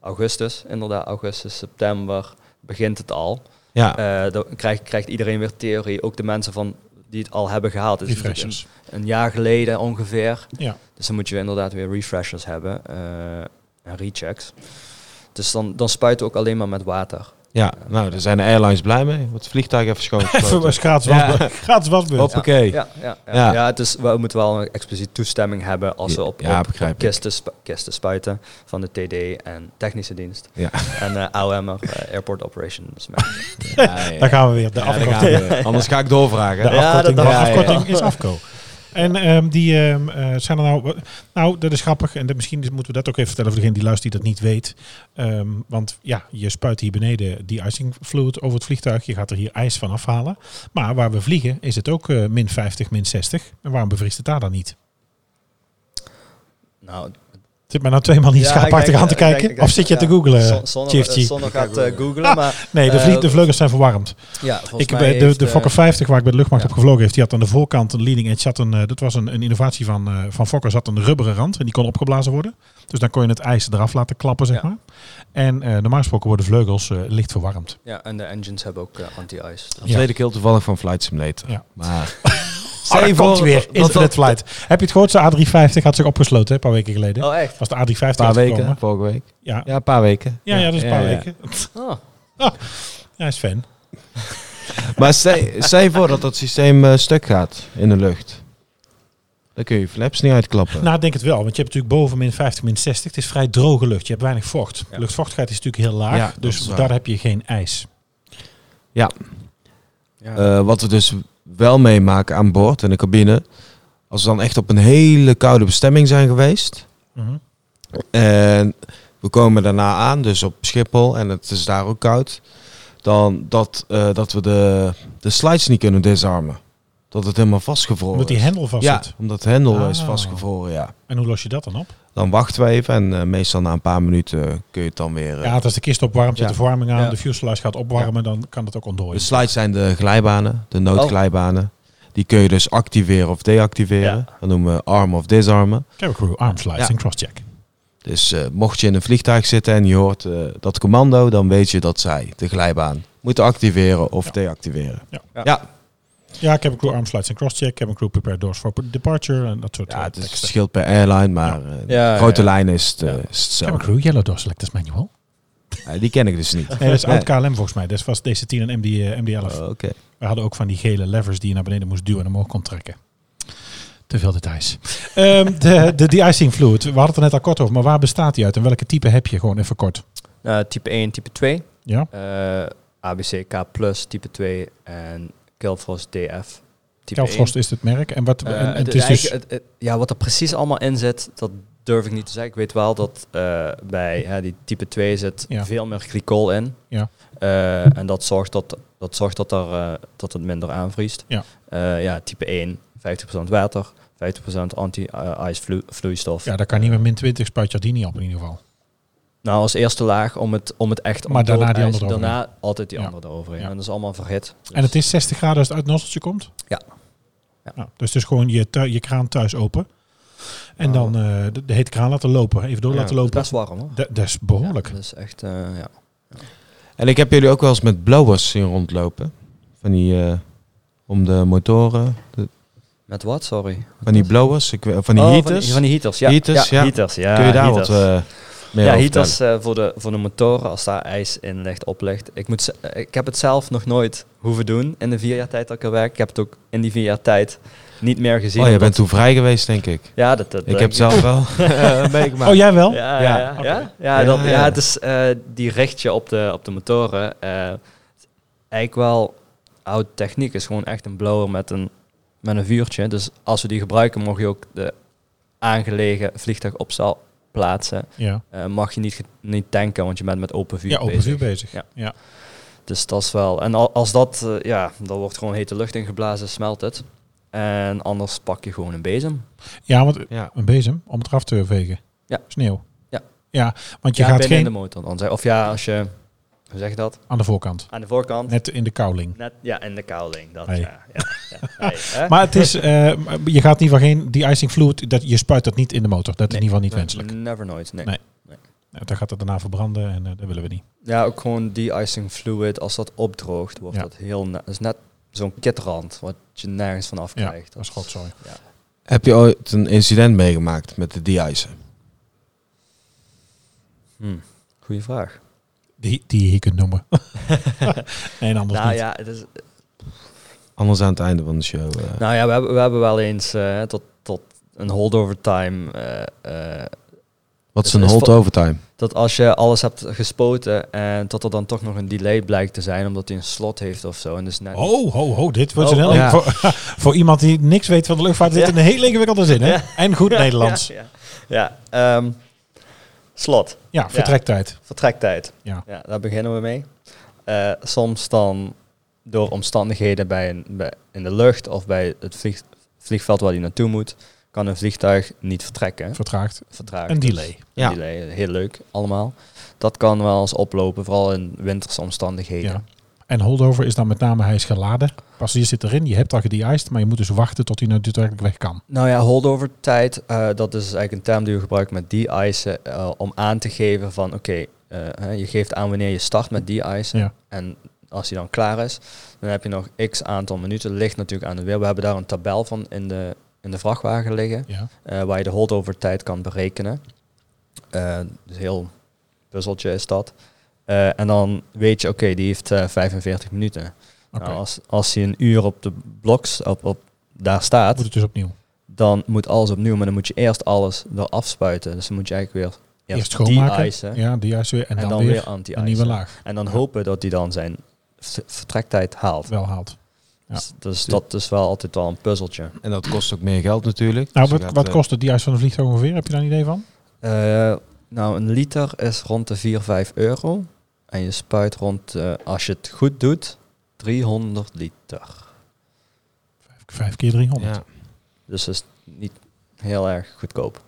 augustus, september, begint het al. Ja. Dan krijgt iedereen weer theorie, ook de mensen van die het al hebben gehaald. Dus refreshers. Een jaar geleden ongeveer. Ja. Dus dan moet je inderdaad weer refreshers hebben. En rechecks. Dus dan spuiten we ook alleen maar met water. Ja, nou, daar zijn de airlines blij mee. Want het vliegtuig heeft schoongespoten. Even gratis wasbeurt. Hoppakee. Ja, dus we moeten wel een expliciete toestemming hebben als we op kisten spuiten van de TD en technische dienst. Ja. En AOM, Airport Operations. Ja. Daar gaan we weer. De afkorting. Anders ga ik doorvragen. De afkorting is AFCO. En zijn er nou... Nou, dat is grappig. En misschien moeten we dat ook even vertellen voor degene die luistert die dat niet weet. Want ja, je spuit hier beneden de-icing fluid over het vliegtuig. Je gaat er hier ijs van afhalen. Maar waar we vliegen is het ook min 50, min 60. En waarom bevriest het daar dan niet? Nou... Zit mij nou 2 man hier schaapachtig aan te kijken? Kijk, of zit je te googlen? Soner gaat googlen. Maar, nee, de vleugels zijn verwarmd. Ja, de Fokker 50 waar ik bij de luchtmacht op gevlogen heeft, die had aan de voorkant een leading edge. Dat was een innovatie van Fokker. Zat een rubberen rand en die kon opgeblazen worden. Dus dan kon je het ijs eraf laten klappen, zeg maar. En normaal gesproken worden vleugels licht verwarmd. Ja, en de engines hebben ook anti-ice. Dat weet ik heel toevallig van Flight Simulator. Ja. Maar... komt weer, internet flight. Heb je het gehoord? De A350 had zich opgesloten, hè, een paar weken geleden. Oh, echt? Was de A350 een paar weken, vorige week. Ja, een paar weken. Ja, dus een paar weken. Oh. Oh. Ja, is fan. Maar stel je voor dat dat systeem stuk gaat in de lucht. Dan kun je flaps niet uitklappen. Nou, ik denk het wel. Want je hebt natuurlijk boven min 50, min 60. Het is vrij droge lucht. Je hebt weinig vocht. Ja. Luchtvochtigheid is natuurlijk heel laag. Ja, dus daar heb je geen ijs. Ja. Wat we dus... wel meemaken aan boord in de cabine, als we dan echt op een hele koude bestemming zijn geweest. Mm-hmm. En we komen daarna aan, dus op Schiphol, en het is daar ook koud, dan dat we de slides niet kunnen disarmen. Dat het helemaal vastgevroren is. Omdat die hendel vast zit? Ja, omdat de hendel is vastgevroren, ja. En hoe los je dat dan op? Dan wachten wij even en meestal na een paar minuten kun je het dan weer... ja, als de kist opwarmt, de verwarming aan, de fuselage gaat opwarmen, dan kan het ook ontdooien. De slides zijn de glijbanen, de noodglijbanen. Die kun je dus activeren of deactiveren. Ja. Dat noemen we arm of disarmen. Cabin crew, arm slides en crosscheck. Dus mocht je in een vliegtuig zitten en je hoort dat commando, dan weet je dat zij de glijbaan moeten activeren of deactiveren. Ja. Ja, cabin crew arm slides en crosscheck. Cabin crew prepare doors for departure en dat soort. Ja, het verschilt per airline, maar grote lijn is het hetzelfde. Cabin crew yellow door selectors manual. Die ken ik dus niet. Nee, dat is oud KLM volgens mij. Dat was DC10 en MD11. Oh, okay. We hadden ook van die gele levers die je naar beneden moest duwen en omhoog kon trekken. Te veel details. De de-icing fluid. We hadden het er net al kort over, maar waar bestaat die uit en welke type heb je? Gewoon even kort. Type 1, type 2. Ja. ABC-K Plus, type 2 en Kilfrost DF. Kilfrost is het merk. En wat, en het is dus... wat er precies allemaal in zit, dat durf ik niet te zeggen. Ik weet wel dat bij die type 2 zit veel meer glycol in. Ja. En dat zorgt dat het minder aanvriest. Ja. Type 1, 50% water, 50% anti-ice vloeistof. Ja, daar kan niet meer min 20 spuit je die niet op in ieder geval. Nou, als eerste laag om het echt... Maar daarna die andere erover. Daarna altijd die andere erover. Ja. En dat is allemaal verhit. Dus. En het is 60 graden als het uit het nosteltje komt? Ja. Nou, dus het is gewoon je kraan thuis open. En dan de hete kraan laten lopen. Even door laten lopen. Dat is best warm, hoor. Dat is behoorlijk. Ja, dat is echt, En ik heb jullie ook wel eens met blowers zien rondlopen. Van die, om de motoren... Met wat, sorry? Van die blowers, heaters. Van die heaters, ja. Heaters. Kun je daar heaters. Wat mee over heaters voor de motoren, als daar ijs in ligt, op ligt. Ik heb het zelf nog nooit hoeven doen in de 4 jaar tijd dat ik er werk. Ik heb het ook in die 4 jaar tijd niet meer gezien. Oh, je bent toen vrij geweest, denk ik. Ja, dat ik heb zelf wel meegemaakt. Oh, jij wel? Ja. Okay. Ja, het is die richt je op de motoren. Eigenlijk wel oude techniek. Is gewoon echt een blower met een vuurtje. Dus als we die gebruiken, mag je ook de aangelegen vliegtuig op zal plaatsen. Ja. Mag je niet tanken, want je bent met open vuur bezig. Ja. Dus dat is wel... En als dat... dan wordt gewoon hete lucht ingeblazen, smelt het. En anders pak je gewoon een bezem. Ja, een bezem om het eraf te vegen. Ja. Sneeuw. Ja. Ja, want je gaat geen... de motor dan. Of als je... Hoe zeg je dat? Aan de voorkant. Net in de kouling. In de kouling. Dat, nee, maar het is... je gaat in ieder geval geen de-icing fluid... Je spuit dat niet in de motor. Dat is in ieder geval niet wenselijk. Never, nooit. Nee. Nou, dan gaat het daarna verbranden en dat willen we niet. Ja, ook gewoon de-icing fluid. Als dat opdroogt, wordt dat heel... Dat is net zo'n kitrand, wat je nergens van af krijgt. Ja, dat is godzooi. Ja. Heb je ooit een incident meegemaakt met de de-icing? Goeie vraag. Die je hier kunt noemen. Nee, anders niet. Anders aan het einde van de show. We hebben wel eens tot een holdover time. Wat is een holdover time? Dat als je alles hebt gespoten en dat er dan toch nog een delay blijkt te zijn omdat hij een slot heeft of zo. En dus net dit wordt een heel... Voor iemand die niks weet van de luchtvaart zit een heel ingewikkelde zin. Hè? Ja. En goed Nederlands. Ja. Slot. Ja, vertrektijd. Ja, daar beginnen we mee. Soms dan door omstandigheden in de lucht of bij het vliegveld waar hij naartoe moet, kan een vliegtuig niet vertrekken. Vertraagd. Een delay. Heel leuk allemaal. Dat kan wel eens oplopen, vooral in winterse omstandigheden. Ja. En holdover is dan met name, hij is geladen. Passagier zit erin, je hebt al gede-iced, maar je moet dus wachten tot hij daadwerkelijk weg kan. Nou ja, holdover tijd, dat is eigenlijk een term die we gebruiken met de-icen. Om aan te geven van, je geeft aan wanneer je start met de-icen. Ja. En als hij dan klaar is, dan heb je nog x aantal minuten. Ligt natuurlijk aan de weer. We hebben daar een tabel van in de vrachtwagen liggen. Ja. Waar je de holdover tijd kan berekenen. Dus heel puzzeltje is dat. En dan weet je, die heeft 45 minuten. Okay. Nou, als hij een uur op de bloks daar staat... Moet het dus opnieuw? Dan moet alles opnieuw, maar dan moet je eerst alles eraf spuiten. Dus dan moet je eigenlijk weer eerst schoonmaken, de-icen. Ja, de-icen weer. En dan weer anti-icen. Een nieuwe laag. En dan hopen dat hij dan zijn vertrektijd haalt. Ja. Dus dat is wel altijd wel een puzzeltje. En dat kost ook meer geld natuurlijk. Nou, dus wat kost het de-ice van een vliegtuig ongeveer? Heb je daar een idee van? Een liter is rond de €4-5. En je spuit rond, als je het goed doet, 300 liter. 5 5 keer 300. Ja. Dus dat is niet heel erg goedkoop.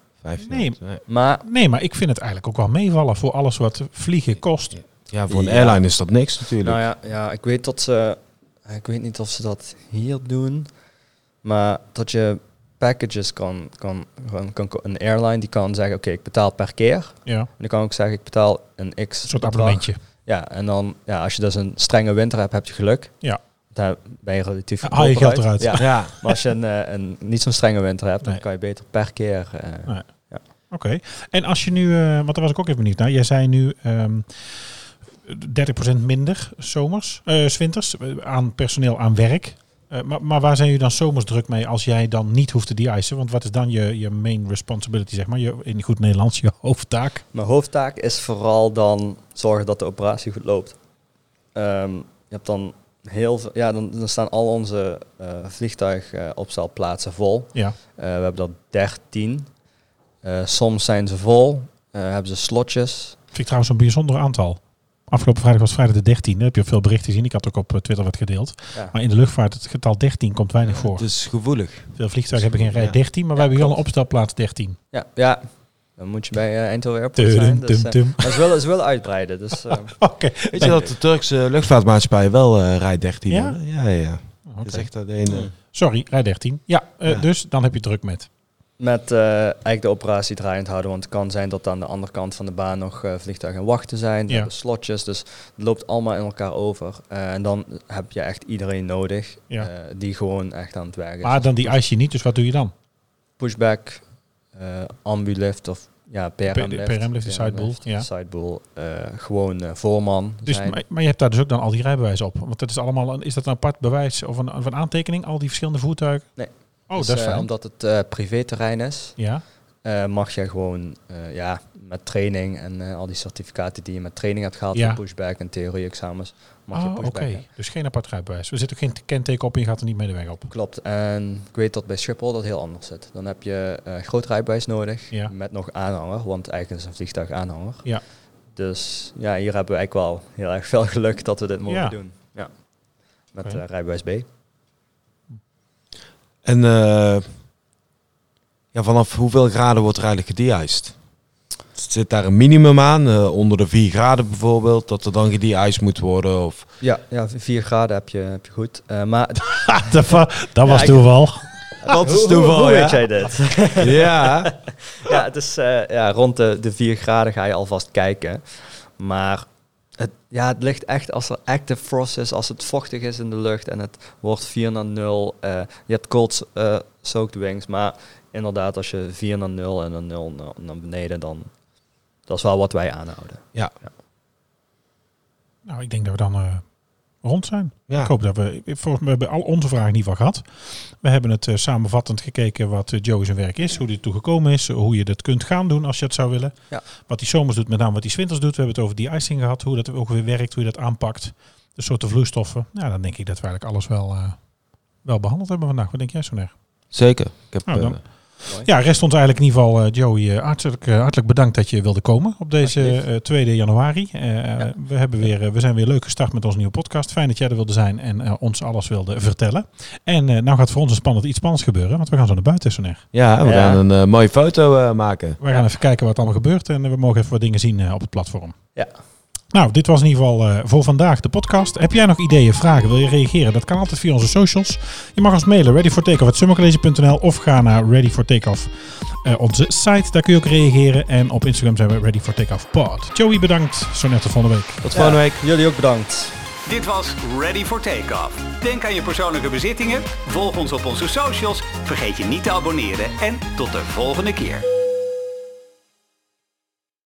Maar ik vind het eigenlijk ook wel meevallen voor alles wat vliegen kost. Ja, voor een airline is dat niks natuurlijk. Nou ja, ik weet dat ze... Ik weet niet of ze dat hier doen. Maar dat je packages kan een airline die kan zeggen, oké, ik betaal per keer. Ja. En dan kan ook zeggen, ik betaal een x. Een soort abonnementje. Ja, en dan, ja, als je dus een strenge winter hebt, heb je geluk. Ja. Daar ben je relatief... Haal je geld eruit. Ja. Ja. Maar als je een niet zo'n strenge winter hebt, dan kan je beter per keer... Nee. Ja. Oké. En als je nu... want daar was ik ook even benieuwd naar. Jij zei nu... 30% minder zwinters aan personeel, aan werk. Maar waar zijn jullie dan zomers druk mee als jij dan niet hoeft te de-icen? Want wat is dan je main responsibility, zeg maar? In goed Nederlands, je hoofdtaak? Mijn hoofdtaak is vooral dan zorgen dat de operatie goed loopt. Je hebt dan heel veel... Ja, dan staan al onze vliegtuigopstelplaatsen vol. Ja. We hebben dat 13. Soms zijn ze vol. Hebben ze slotjes. Vind ik trouwens een bijzonder aantal. Afgelopen vrijdag was vrijdag de 13e. Heb je veel berichten gezien. Ik had ook op Twitter wat gedeeld. Ja. Maar in de luchtvaart, het getal 13 komt weinig voor. Het is gevoelig. Veel vliegtuigen hebben geen rij 13, maar wij hebben wel een opstapplaats 13. Ja, dan moet je bij Eindhoven Airport zijn. Dus, maar ze willen uitbreiden. Dus, okay. Weet je dat de Turkse luchtvaartmaatschappij wel rij 13? Ja? Ja. Okay. Dat is echt sorry, rij 13. Ja, dus dan heb je druk met... eigenlijk de operatie draaiend houden. Want het kan zijn dat aan de andere kant van de baan nog vliegtuigen aan wachten zijn. Ja. Slotjes. Dus het loopt allemaal in elkaar over. En dan heb je echt iedereen nodig. Ja. Die gewoon echt aan het werk is. Maar dan die ice je niet. Dus wat doe je dan? Pushback, ambulift of PRM-lift. PRM-lift is sideboel. Ja. Gewoon voorman dus zijn. Maar je hebt daar dus ook dan al die rijbewijzen op. Want dat is allemaal... Is dat een apart bewijs of een aantekening? Al die verschillende voertuigen? Nee. Oh, dus, dat is fijn. Omdat het privéterrein is, mag je gewoon met training en al die certificaten die je met training hebt gehaald, pushback en theorie-examens, mag je pushback. Okay. Dus geen apart rijbewijs. Er zit ook geen kenteken op en je gaat er niet mee de weg op. Klopt. En ik weet dat bij Schiphol dat heel anders zit. Dan heb je groot rijbewijs nodig met nog aanhanger, want eigenlijk is een vliegtuig aanhanger. Ja. Dus ja, hier hebben we eigenlijk wel heel erg veel geluk dat we dit mogen doen. Ja. Met rijbewijs B. En vanaf hoeveel graden wordt er eigenlijk gede-iced? Zit daar een minimum aan? Onder de 4 graden bijvoorbeeld, dat er dan gede-iced moet worden? Of? Ja, 4 graden heb je goed. Maar dat was toeval. Dat is toeval, hoe weet jij dit? Ja. Ja, het is rond de 4 graden ga je alvast kijken. Maar... Het ligt echt als er active frost is, als het vochtig is in de lucht en het wordt 4 naar 0. Je hebt cold soaked wings, maar inderdaad als je 4 naar 0 en dan 0 naar beneden, dan dat is wel wat wij aanhouden. Ja. Nou, ik denk dat we dan rond zijn. Ja. Ik hoop dat we hebben al onze vragen in ieder geval gehad. We hebben het samenvattend gekeken wat Joey zijn werk is, hoe dit toegekomen is, hoe je dat kunt gaan doen als je het zou willen. Ja. Wat hij zomers doet, met name wat hij winters doet. We hebben het over de-icing gehad, hoe dat ook weer werkt, hoe je dat aanpakt. De soorten vloeistoffen. Nou, dan denk ik dat we eigenlijk alles wel behandeld hebben vandaag. Wat denk jij, Soner? Zeker. Ik heb... Ja, rest ons eigenlijk in ieder geval, Joey, hartelijk bedankt dat je wilde komen op deze 2 januari. We zijn weer leuk gestart met onze nieuwe podcast. Fijn dat jij er wilde zijn en ons alles wilde vertellen. En nou gaat voor ons iets spannends gebeuren, want we gaan zo naar buiten, Soner. Ja, we gaan een mooie foto maken. We gaan even kijken wat allemaal gebeurt en we mogen even wat dingen zien op het platform. Ja. Nou, dit was in ieder geval voor vandaag de podcast. Heb jij nog ideeën, vragen, wil je reageren? Dat kan altijd via onze socials. Je mag ons mailen readyfortakeoff@summercollege.nl of ga naar Ready for Takeoff, onze site. Daar kun je ook reageren. En op Instagram zijn we Ready for Takeoff Pod. Joey, bedankt. Zo net tot volgende week. Tot volgende week. Jullie ook bedankt. Dit was Ready for Takeoff. Denk aan je persoonlijke bezittingen. Volg ons op onze socials. Vergeet je niet te abonneren. En tot de volgende keer.